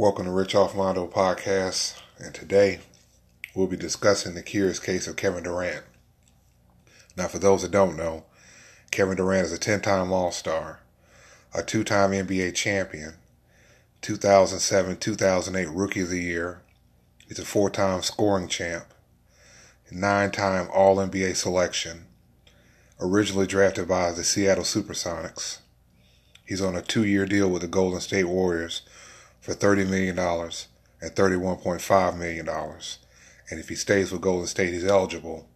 Welcome to Rich Off Mondo Podcast, and today we'll be discussing the curious case of Kevin Durant. Now, for those that don't know, Kevin Durant is a 10-time All-Star, a two-time NBA champion, 2007-2008 Rookie of the Year. He's a 4-time scoring champ, 9-time All-NBA selection, originally drafted by the Seattle Supersonics. He's on a 2-year deal with the Golden State Warriors for $30 million and $31.5 million. And if he stays with Golden State, he's eligible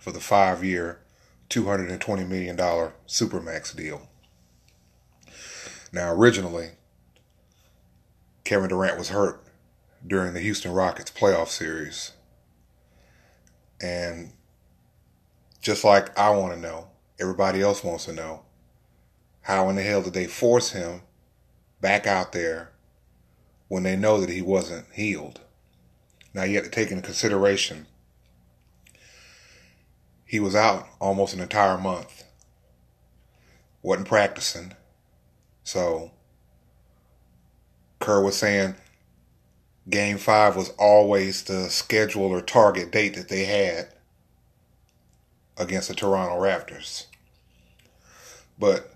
for the 5-year, $220 million Supermax deal. Now, originally, Kevin Durant was hurt during the Houston Rockets playoff series. And just like I want to know, everybody else wants to know, how in the hell did they force him back out there when they know that he wasn't healed? Now, you have to take into consideration he was out almost an entire month, wasn't practicing. So Kerr was saying Game 5 was always the schedule or target date that they had against the Toronto Raptors. But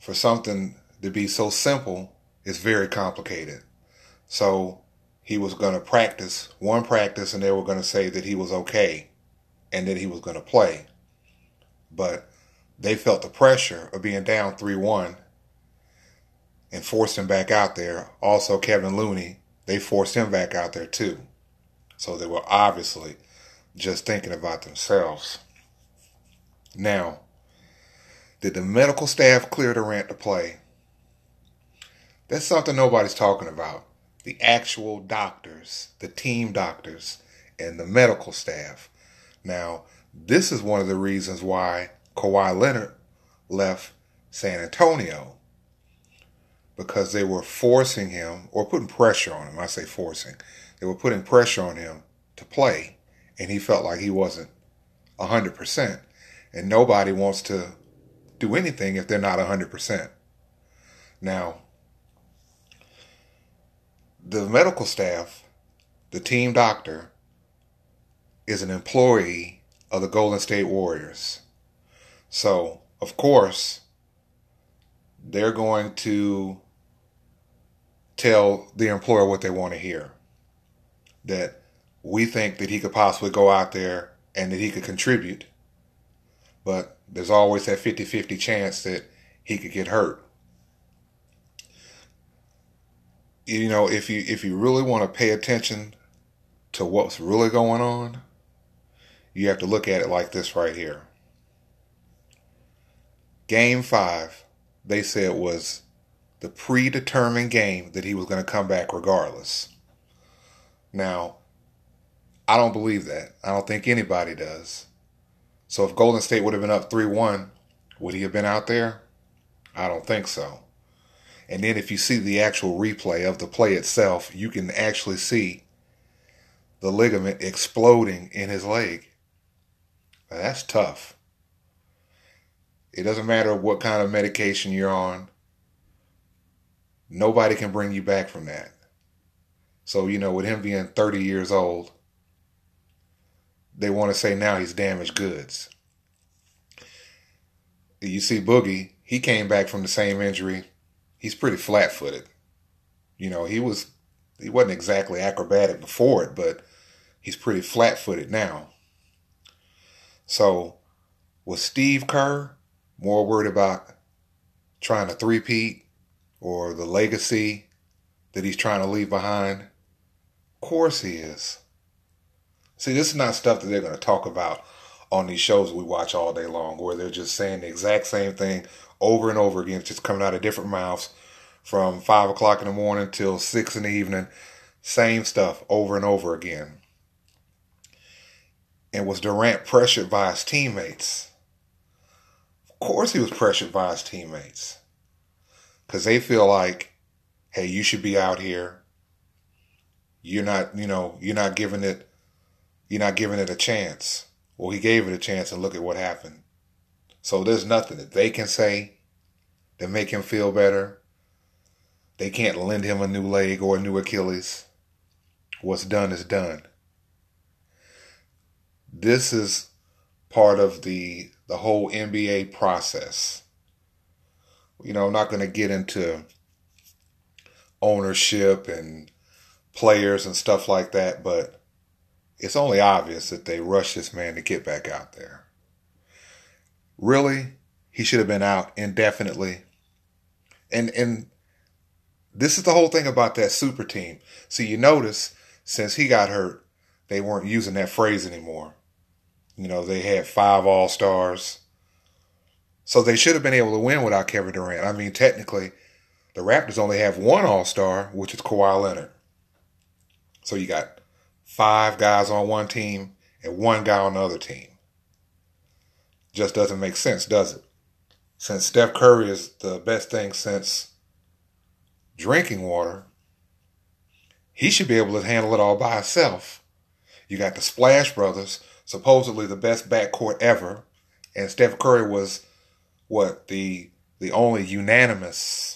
for something to be so simple, it's very complicated. So he was going to practice one practice, and they were going to say that he was okay and that he was going to play. But they felt the pressure of being down 3-1 and forced him back out there. Also, Kevin Looney, they forced him back out there too. So they were obviously just thinking about themselves. Now, did the medical staff clear Durant to play? That's something nobody's talking about. The actual doctors, the team doctors, and the medical staff. Now, this is one of the reasons why Kawhi Leonard left San Antonio, because they were forcing him, or putting pressure on him. I say forcing. They were putting pressure on him to play, and he felt like he wasn't 100%. And nobody wants to do anything if they're not 100%. Now, the medical staff, the team doctor, is an employee of the Golden State Warriors. So, of course, they're going to tell the employer what they want to hear. That we think that he could possibly go out there and that he could contribute. But there's always that 50-50 chance that he could get hurt. You know, if you really want to pay attention to what's really going on, you have to look at it like this right here. Game 5, they said, was the predetermined game that he was going to come back regardless. Now, I don't believe that. I don't think anybody does. So if Golden State would have been up 3-1, would he have been out there? I don't think so. And then if you see the actual replay of the play itself, you can actually see the ligament exploding in his leg. Now, that's tough. It doesn't matter what kind of medication you're on. Nobody can bring you back from that. So, you know, with him being 30 years old, they want to say now he's damaged goods. You see Boogie, he came back from the same injury. He's pretty flat-footed. You know, he wasn't exactly acrobatic before it, but he's pretty flat-footed now. So, was Steve Kerr more worried about trying to three-peat or the legacy that he's trying to leave behind? Of course he is. See, this is not stuff that they're going to talk about on these shows we watch all day long, where they're just saying the exact same thing over and over again, just coming out of different mouths from 5 o'clock in the morning till 6 in the evening. Same stuff over and over again. And was Durant pressured by his teammates? Of course he was pressured by his teammates, because they feel like, hey, you should be out here. You're not giving it a chance. Well, he gave it a chance, and look at what happened. So there's nothing that they can say to make him feel better. They can't lend him a new leg or a new Achilles. What's done is done. This is part of the whole NBA process. You know, I'm not going to get into ownership and players and stuff like that, but it's only obvious that they rushed this man to get back out there. Really, he should have been out indefinitely. And this is the whole thing about that super team. So you notice, since he got hurt, they weren't using that phrase anymore. You know, they had 5 all-stars. So they should have been able to win without Kevin Durant. I mean, technically, the Raptors only have 1 all-star, which is Kawhi Leonard. So you got 5 guys on one team and 1 guy on the other team. Just doesn't make sense, does it? Since Steph Curry is the best thing since drinking water, he should be able to handle it all by himself. You got the Splash Brothers, supposedly the best backcourt ever, and Steph Curry was, what, the only unanimous.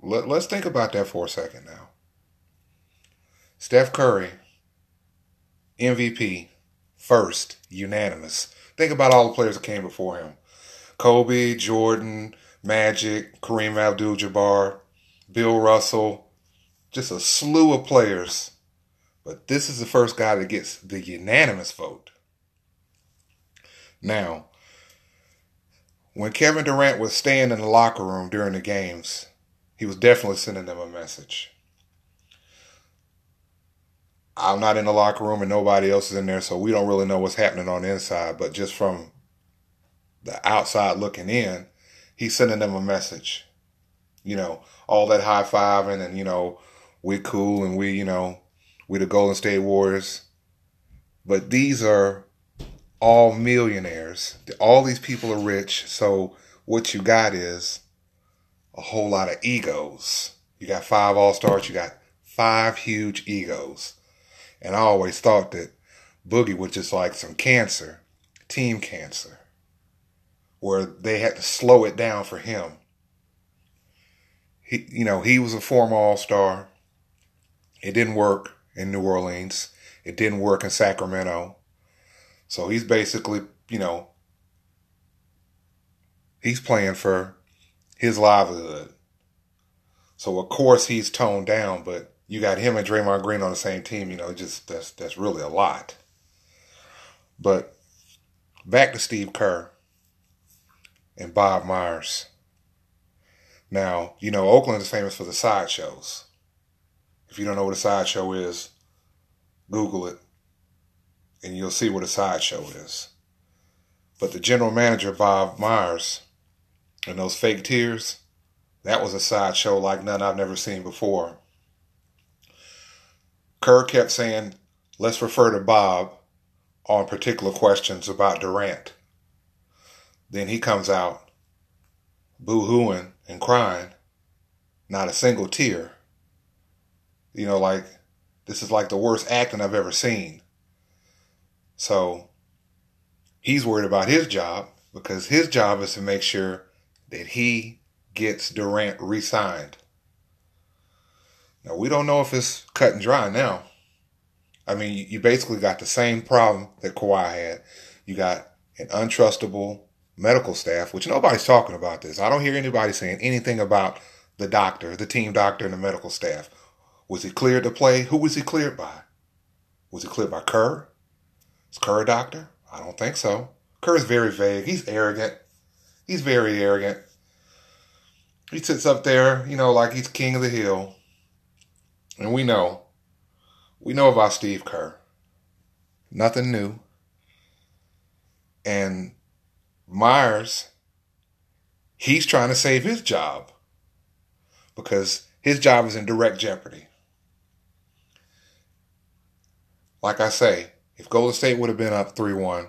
Let's think about that for a second now. Steph Curry, MVP, first, unanimous. Think about all the players that came before him. Kobe, Jordan, Magic, Kareem Abdul-Jabbar, Bill Russell, just a slew of players. But this is the first guy that gets the unanimous vote. Now, when Kevin Durant was staying in the locker room during the games, he was definitely sending them a message. I'm not in the locker room and nobody else is in there, so we don't really know what's happening on the inside. But just from the outside looking in, he's sending them a message. You know, all that high-fiving and, you know, we cool and we, you know, we the Golden State Warriors. But these are all millionaires. All these people are rich. So what you got is a whole lot of egos. You got 5 all-stars. You got 5 huge egos. And I always thought that Boogie was just like some cancer, team cancer, where they had to slow it down for him. He was a former all-star. It didn't work in New Orleans. It didn't work in Sacramento. So he's basically, he's playing for his livelihood. So, of course, he's toned down, but you got him and Draymond Green on the same team, just that's really a lot. But back to Steve Kerr and Bob Myers. Now, Oakland is famous for the sideshows. If you don't know what a sideshow is, Google it, and you'll see what a sideshow is. But the general manager, Bob Myers, and those fake tears, that was a sideshow like none I've never seen before. Kerr kept saying, let's refer to Bob on particular questions about Durant. Then he comes out boo-hooing and crying, not a single tear. This is like the worst acting I've ever seen. So he's worried about his job because his job is to make sure that he gets Durant re-signed. Now, we don't know if it's cut and dry now. I mean, you basically got the same problem that Kawhi had. You got an untrustable medical staff, which nobody's talking about this. I don't hear anybody saying anything about the doctor, the team doctor, and the medical staff. Was he cleared to play? Who was he cleared by? Was he cleared by Kerr? Is Kerr a doctor? I don't think so. Kerr's very vague. He's arrogant. He's very arrogant. He sits up there, like he's king of the hill. And we know about Steve Kerr. Nothing new. And Myers, he's trying to save his job because his job is in direct jeopardy. Like I say, if Golden State would have been up 3-1,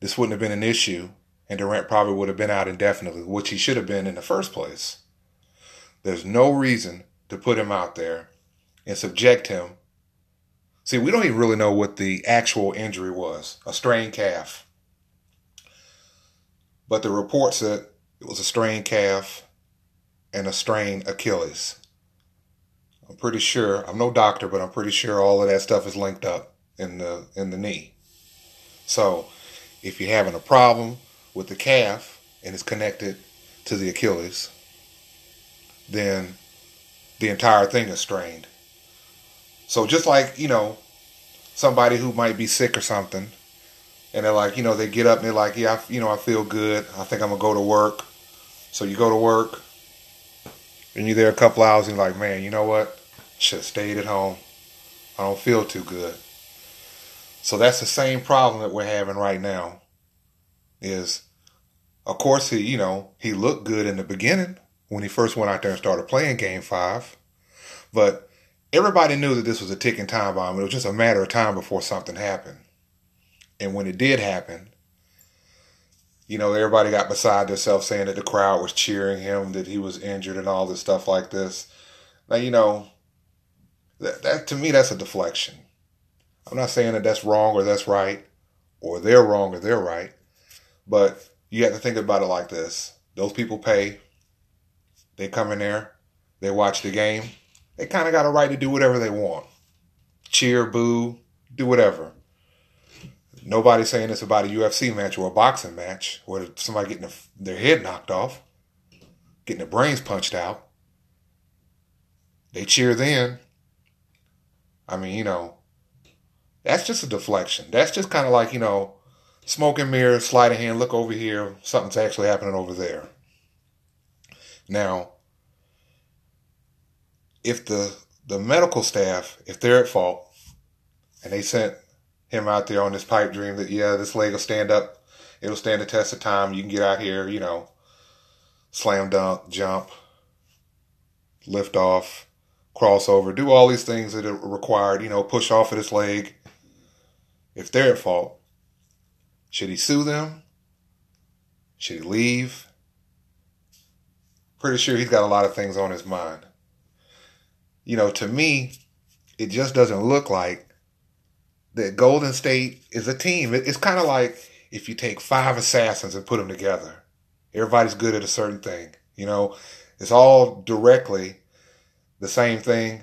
this wouldn't have been an issue, and Durant probably would have been out indefinitely, which he should have been in the first place. There's no reason to put him out there and subject him. See, we don't even really know what the actual injury was, a strained calf. But the report said It was a strained calf and a strained Achilles. I'm pretty sure, I'm no doctor, but I'm pretty sure all of that stuff is linked up in the knee. So if you're having a problem with the calf and it's connected to the Achilles, then the entire thing is strained. So just like, you know, somebody who might be sick or something, and they're like, you know, they get up and they're like, yeah, I feel good. I think I'm going to go to work. So you go to work, and you're there a couple hours, and you're like, man, you know what? Should have stayed at home. I don't feel too good. So that's the same problem that we're having right now is, of course, he looked good in the beginning when he first went out there and started playing Game 5. But everybody knew that this was a ticking time bomb. It was just a matter of time before something happened. And when it did happen, everybody got beside themselves saying that the crowd was cheering him, that he was injured and all this stuff like this. Now, that to me, that's a deflection. I'm not saying that that's wrong or that's right, or they're wrong or they're right. But you have to think about it like this. Those people pay. They come in there. They watch the game. They kind of got a right to do whatever they want. Cheer, boo, do whatever. Nobody's saying this about a UFC match or a boxing match where somebody getting their head knocked off, getting their brains punched out. They cheer then. I mean, that's just a deflection. That's just kind of like, smoke and mirror, slide a hand, look over here. Something's actually happening over there. Now, if the medical staff, if they're at fault, and they sent him out there on this pipe dream that, yeah, this leg will stand up, it'll stand the test of time, you can get out here, slam dunk, jump, lift off, crossover, do all these things that are required, push off of this leg. If they're at fault, should he sue them? Should he leave? Pretty sure he's got a lot of things on his mind. To me, it just doesn't look like that Golden State is a team. It's kind of like if you take five assassins and put them together. Everybody's good at a certain thing. It's all directly the same thing,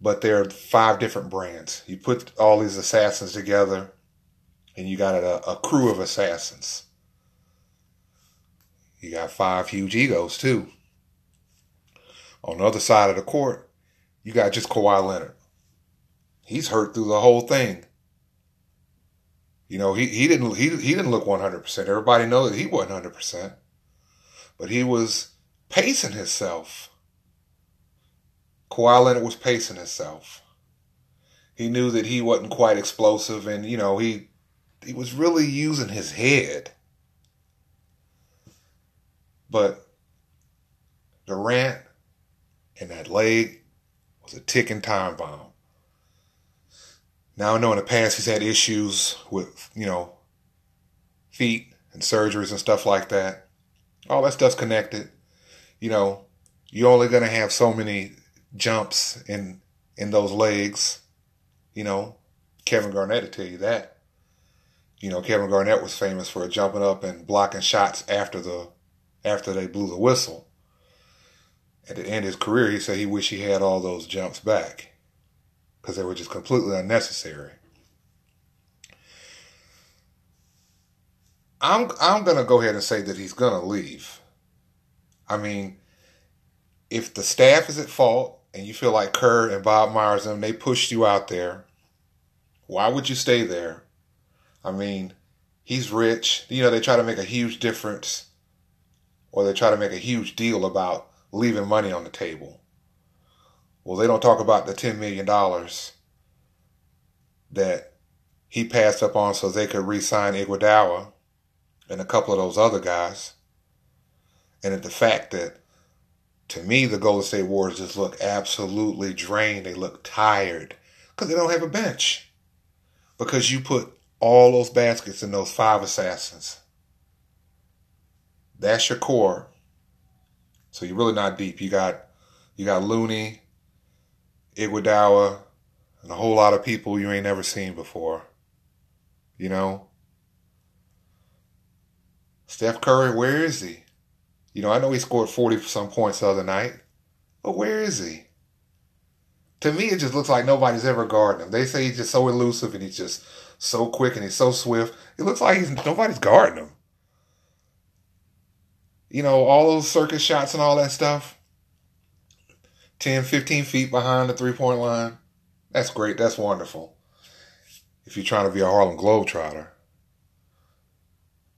but they're five different brands. You put all these assassins together, and you got a crew of assassins. You got five huge egos, too. On the other side of the court, you got just Kawhi Leonard. He's hurt through the whole thing. He didn't look 100%. Everybody knows that he wasn't 100%. But he was pacing himself. Kawhi Leonard was pacing himself. He knew that he wasn't quite explosive, and, he was really using his head. But Durant and that leg was a ticking time bomb. Now, I know in the past he's had issues with, feet and surgeries and stuff like that. All that stuff's connected. You're only going to have so many jumps in those legs. Kevin Garnett will tell you that. Kevin Garnett was famous for jumping up and blocking shots after they blew the whistle. At the end of his career, he said he wished he had all those jumps back, because they were just completely unnecessary. I'm going to go ahead and say that he's going to leave. I mean, if the staff is at fault and you feel like Kerr and Bob Myers and they pushed you out there, why would you stay there? I mean, he's rich. They try to make a huge difference, or they try to make a huge deal about leaving money on the table. Well, they don't talk about the $10 million that he passed up on so they could re-sign Iguodala and a couple of those other guys. And at the fact that, to me, the Golden State Warriors just look absolutely drained. They look tired because they don't have a bench. Because you put all those baskets in those five assassins. That's your core. So you're really not deep. You got Looney, Iguodala, and a whole lot of people you ain't never seen before. Steph Curry, where is he? You know, I know he scored 40-some points the other night, but where is he? To me, it just looks like nobody's ever guarding him. They say he's just so elusive and he's just so quick and he's so swift. It looks like nobody's guarding him. You know, all those circus shots and all that stuff, 10, 15 feet behind the three-point line, that's great. That's wonderful if you're trying to be a Harlem Globetrotter.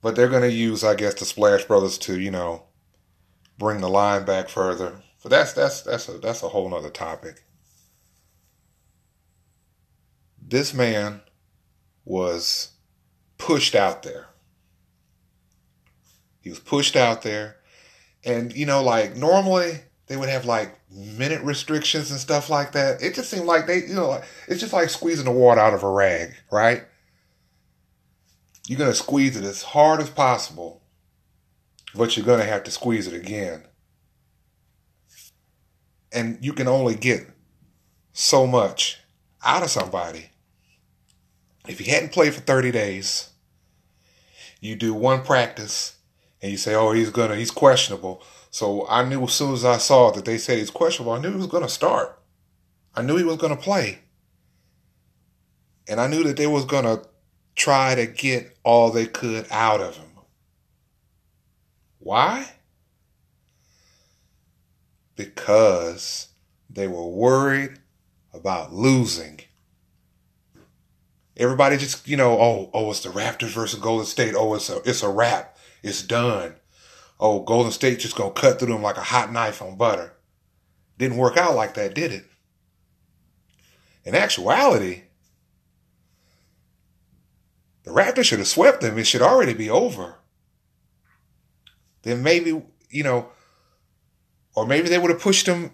But they're going to use, I guess, the Splash Brothers to, you know, bring the line back further. But that's a whole nother topic. This man was pushed out there. He was pushed out there. And, you know, like, normally they would have, like, minute restrictions and stuff like that. It just seemed like they, you know, it's just like squeezing the water out of a rag, right? You're going to squeeze it as hard as possible, but you're going to have to squeeze it again. And you can only get so much out of somebody. If he hadn't played for 30 days, you do one practice and you say, oh, he's questionable. So I knew as soon as I saw that they said he's questionable, I knew he was going to start. I knew he was going to play. And I knew that they was going to try to get all they could out of him. Why? Because they were worried about losing. Everybody just, you know, oh, it's the Raptors versus Golden State. Oh, it's a wrap. It's done. Oh, Golden State just going to cut through them like a hot knife on butter. Didn't work out like that, did it? In actuality, the Raptors should have swept them. It should already be over. Then maybe, you know, or maybe they would have pushed them.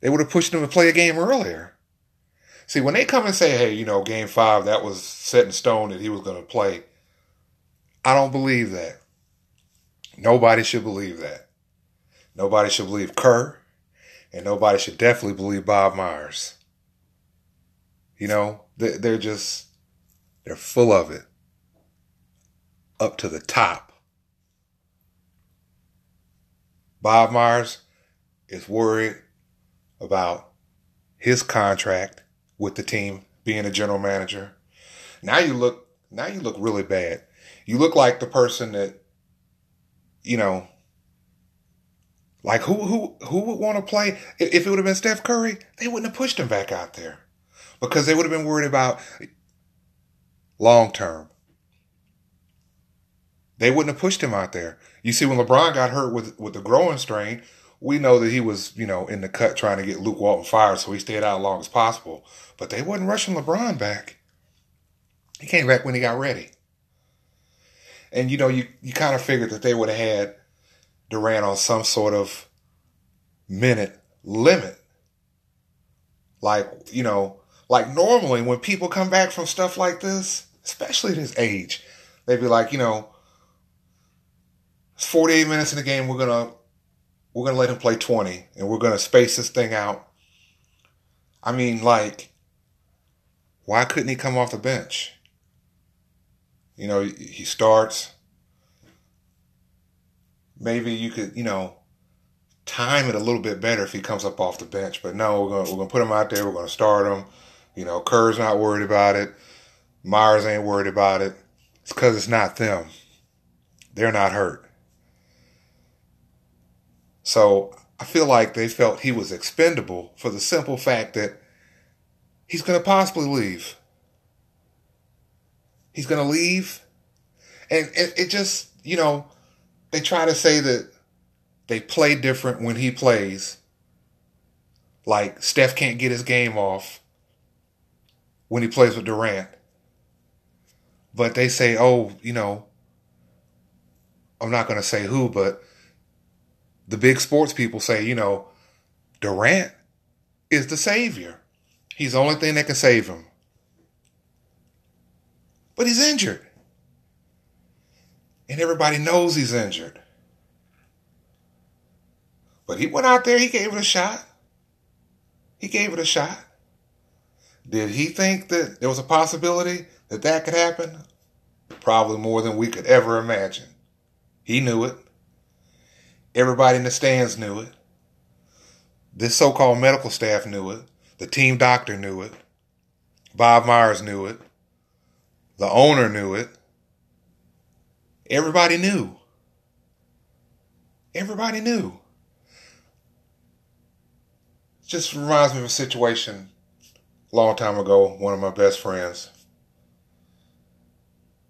They would have pushed them to play a game earlier. See, when they come and say, hey, you know, game 5, that was set in stone that he was going to play, I don't believe that. Nobody should believe that. Nobody should believe Kerr, and nobody should definitely believe Bob Myers. You know, they're full of it. Up to the top. Bob Myers is worried about his contract with the team, being a general manager. Now you look really bad. You look like the person that, you know, like who would want to play? If it would have been Steph Curry, they wouldn't have pushed him back out there because they would have been worried about long term. They wouldn't have pushed him out there. You see, when LeBron got hurt with the groin strain, we know that he was, you know, in the cut trying to get Luke Walton fired, so he stayed out as long as possible. But they wasn't rushing LeBron back. He came back when he got ready. And, you know, you kind of figured that they would have had Durant on some sort of minute limit. Like, you know, like normally when people come back from stuff like this, especially at his age, they'd be like, you know, it's 48 minutes in the game, we're going to let him play 20, and we're going to space this thing out. I mean, like, why couldn't he come off the bench? You know, he starts. Maybe you could, you know, time it a little bit better if he comes up off the bench. But no, we're going to put him out there. We're going to start him. You know, Kerr's not worried about it. Myers ain't worried about it. It's because it's not them. They're not hurt. So I feel like they felt he was expendable for the simple fact that he's going to possibly leave. He's going to leave. And it just, you know, they try to say that they play different when he plays. Like Steph can't get his game off when he plays with Durant. But they say, oh, you know, I'm not going to say who, but the big sports people say, you know, Durant is the savior. He's the only thing that can save him. But he's injured. And everybody knows he's injured. But he went out there, he gave it a shot. He gave it a shot. Did he think that there was a possibility that that could happen? Probably more than we could ever imagine. He knew it. Everybody in the stands knew it. This so-called medical staff knew it. The team doctor knew it. Bob Myers knew it. The owner knew it. Everybody knew. Everybody knew. Just reminds me of a situation a long time ago. One of my best friends,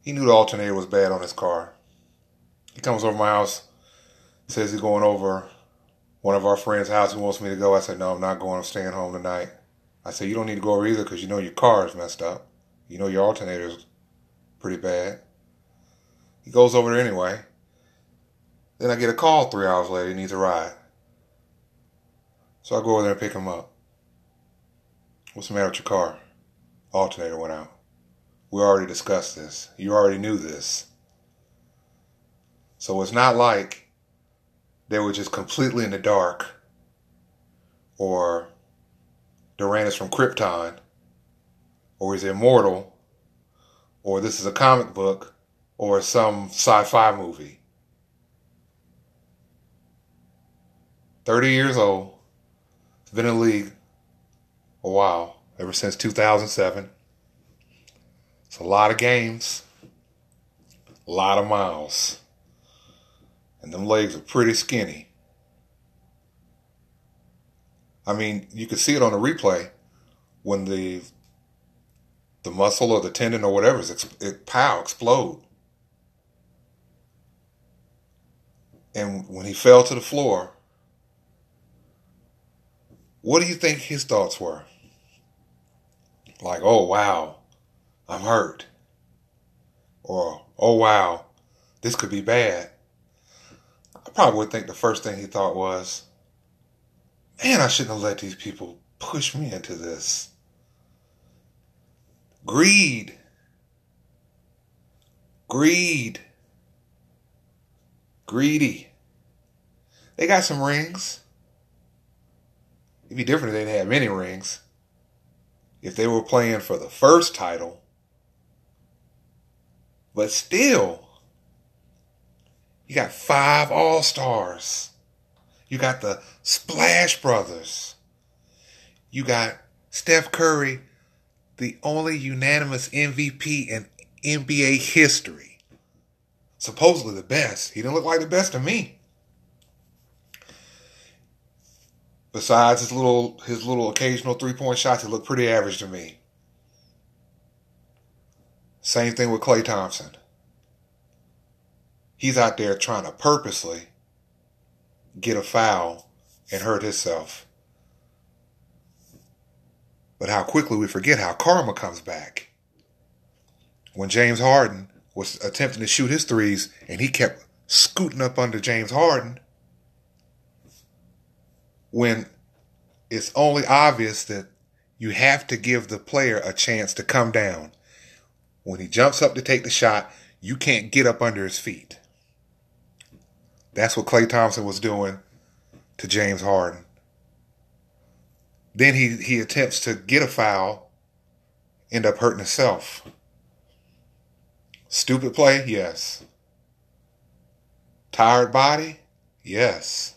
he knew the alternator was bad on his car. He comes over my house, says he's going over one of our friends' house who wants me to go. I said, no, I'm not going. I'm staying home tonight. I said, you don't need to go over either because you know your car is messed up. You know your alternator is pretty bad. He goes over there anyway. Then I get a call 3 hours later. He needs a ride. So I go over there and pick him up. What's the matter with your car? Alternator went out. We already discussed this. You already knew this. So it's not like they were just completely in the dark or Durant is from Krypton or he's immortal or this is a comic book or some sci-fi movie. 30 years old, been in the league a while, ever since 2007. It's a lot of games, a lot of miles. And them legs are pretty skinny. I mean, you can see it on the replay when the muscle or the tendon or whatever explodes. And when he fell to the floor, what do you think his thoughts were? Like, oh wow, I'm hurt. Or, oh wow, this could be bad. I probably would think the first thing he thought was, man, I shouldn't have let these people push me into this. Greed. Greed. Greedy. They got some rings. It'd be different if they didn't have many rings. If they were playing for the first title. But still, you got 5 All-Stars. You got the Splash Brothers. You got Steph Curry, the only unanimous MVP in NBA history. Supposedly the best. He didn't look like the best to me. Besides his little occasional three-point shots, he looked pretty average to me. Same thing with Klay Thompson. He's out there trying to purposely get a foul and hurt himself. But how quickly we forget how karma comes back. When James Harden was attempting to shoot his threes and he kept scooting up under James Harden, when it's only obvious that you have to give the player a chance to come down. When he jumps up to take the shot, you can't get up under his feet. That's what Klay Thompson was doing to James Harden. Then he attempts to get a foul, end up hurting himself. Stupid play? Yes. Tired body? Yes.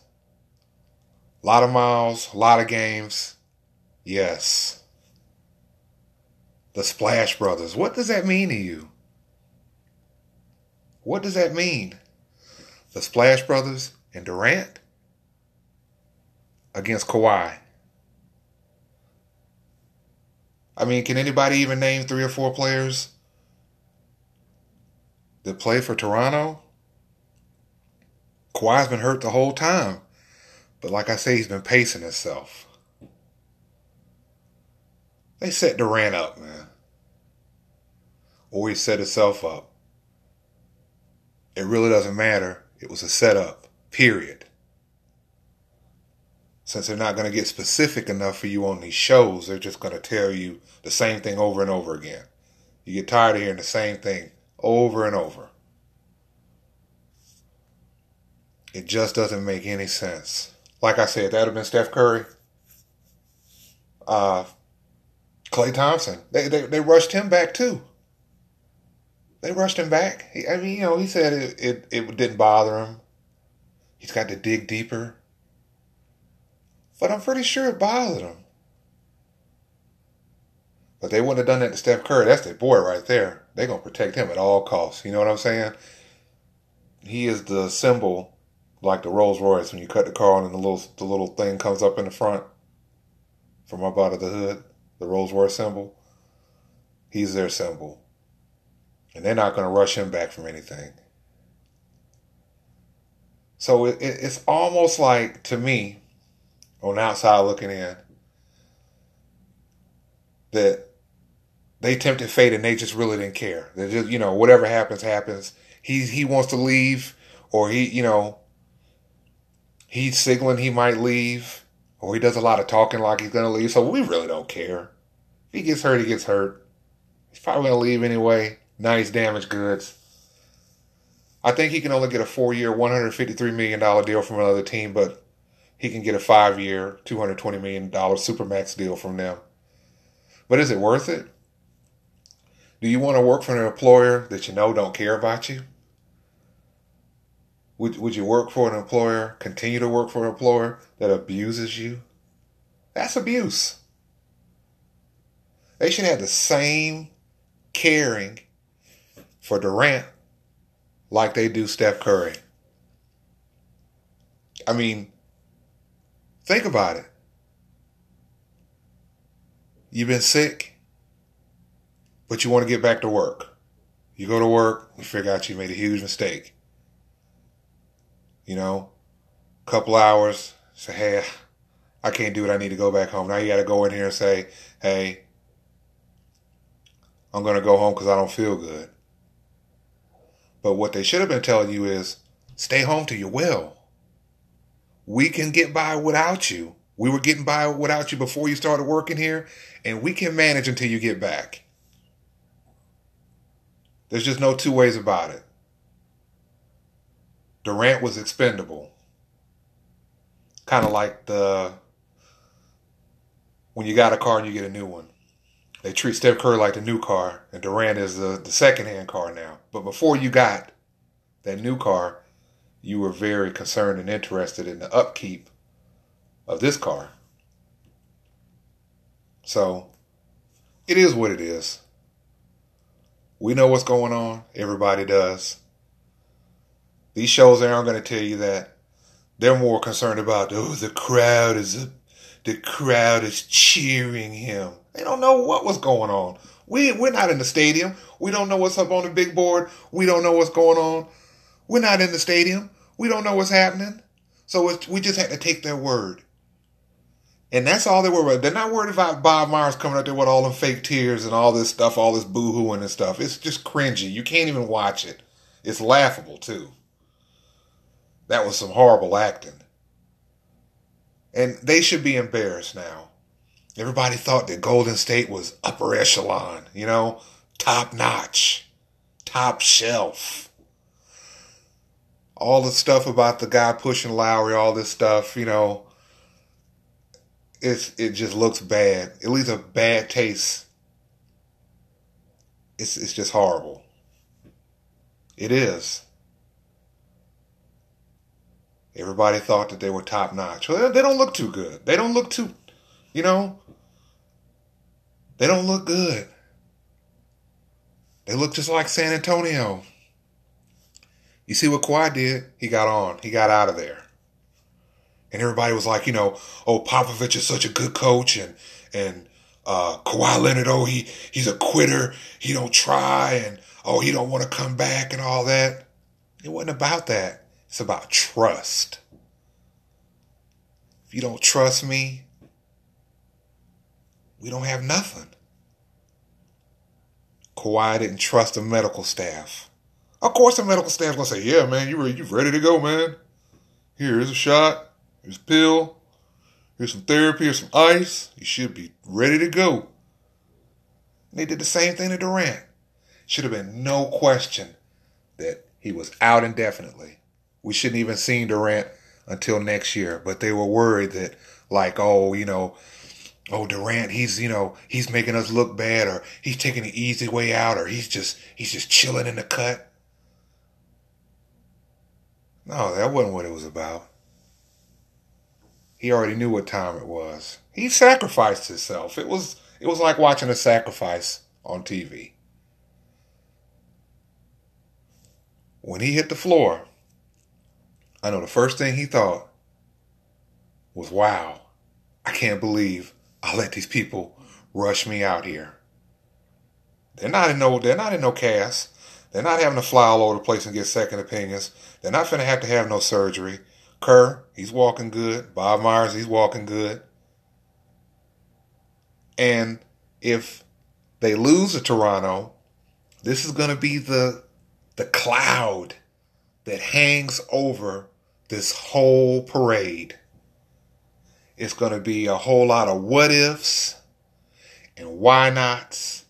A lot of miles, a lot of games? Yes. The Splash Brothers. What does that mean to you? What does that mean? The Splash Brothers and Durant against Kawhi. I mean, can anybody even name 3 or 4 players that play for Toronto? Kawhi's been hurt the whole time. But like I say, he's been pacing himself. They set Durant up, man. Or he set himself up. It really doesn't matter. It was a setup, period. Since they're not going to get specific enough for you on these shows, they're just going to tell you the same thing over and over again. You get tired of hearing the same thing over and over. It just doesn't make any sense. Like I said, if that would have been Steph Curry, Klay Thompson. They rushed him back too. They rushed him back. He said it didn't bother him. He's got to dig deeper. But I'm pretty sure it bothered him. But they wouldn't have done that to Steph Curry. That's their boy right there. They're going to protect him at all costs. You know what I'm saying? He is the symbol, like the Rolls Royce, when you cut the car on and the little thing comes up in the front from up out of the hood, the Rolls Royce symbol. He's their symbol. And they're not going to rush him back from anything. So it's almost like, to me, on the outside looking in, that they tempted fate and they just really didn't care. They just, you know, whatever happens, happens. He wants to leave, or he, you know, he's signaling he might leave, or he does a lot of talking like he's going to leave. So we really don't care. If he gets hurt, he gets hurt. He's probably going to leave anyway. Nice damaged goods. I think he can only get a 4-year, $153 million deal from another team, but he can get a 5-year, $220 million Supermax deal from them. But is it worth it? Do you want to work for an employer that you know don't care about you? Would you work for an employer, continue to work for an employer that abuses you? That's abuse. They should have the same caring for Durant like they do Steph Curry. I mean, think about it. You've been sick, but you want to get back to work. You go to work, you figure out you made a huge mistake. You know, a couple hours, say, hey, I can't do it. I need to go back home. Now you got to go in here and say, hey, I'm going to go home because I don't feel good. But what they should have been telling you is, stay home to your will. We can get by without you. We were getting by without you before you started working here, and we can manage until you get back. There's just no two ways about it. Durant was expendable. Kind of like when you got a car and you get a new one. They treat Steph Curry like the new car, and Durant is the second-hand car now. But before you got that new car, you were very concerned and interested in the upkeep of this car. So, it is what it is. We know what's going on. Everybody does. These shows aren't going to tell you that. They're more concerned about, the crowd is cheering him. They don't know what was going on. We're not in the stadium. We don't know what's up on the big board. We don't know what's going on. We're not in the stadium. We don't know what's happening. So we just had to take their word. And that's all they were about. They're not worried about Bob Myers coming out there with all them fake tears and all this stuff, all this boo-hooing and stuff. It's just cringy. You can't even watch it. It's laughable, too. That was some horrible acting. And they should be embarrassed now. Everybody thought that Golden State was upper echelon, you know, top notch, top shelf. All the stuff about the guy pushing Lowry, all this stuff, you know, It just looks bad. It leaves a bad taste. It's just horrible. It is. Everybody thought that they were top notch. Well, they don't look too good. They don't look too, you know. They don't look good. They look just like San Antonio. You see what Kawhi did? He got on. He got out of there. And everybody was like, you know, oh, Popovich is such a good coach, and Kawhi Leonard, oh, he's a quitter. He don't try, and oh, he don't want to come back and all that. It wasn't about that. It's about trust. If you don't trust me, we don't have nothing. Kawhi didn't trust the medical staff. Of course the medical staff gonna say, yeah, man, you ready to go, man. Here's a shot. Here's a pill, here's some therapy, here's some ice. You should be ready to go. And they did the same thing to Durant. Should have been no question that he was out indefinitely. We shouldn't even seen Durant until next year. But they were worried that, like, oh, you know, oh, Durant, he's, you know, he's making us look bad, or he's taking the easy way out, or he's just chilling in the cut. No, that wasn't what it was about. He already knew what time it was. He sacrificed himself. It was like watching a sacrifice on TV. When he hit the floor, I know the first thing he thought was, wow, I can't believe I let these people rush me out here. They're not in no cast. They're not having to fly all over the place and get second opinions. They're not finna have to have no surgery. Kerr, he's walking good. Bob Myers, he's walking good. And if they lose to Toronto, this is going to be the cloud that hangs over this whole parade. It's going to be a whole lot of what ifs and why nots.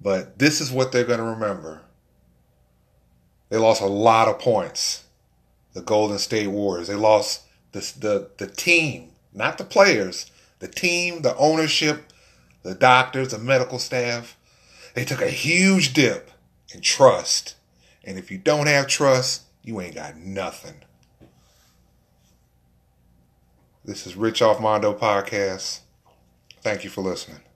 But this is what they're going to remember. They lost a lot of points. The Golden State Warriors. They lost the team, not the players. The team, the ownership, the doctors, the medical staff. They took a huge dip in trust. And if you don't have trust, you ain't got nothing. This is Rich Off Mondo Podcast. Thank you for listening.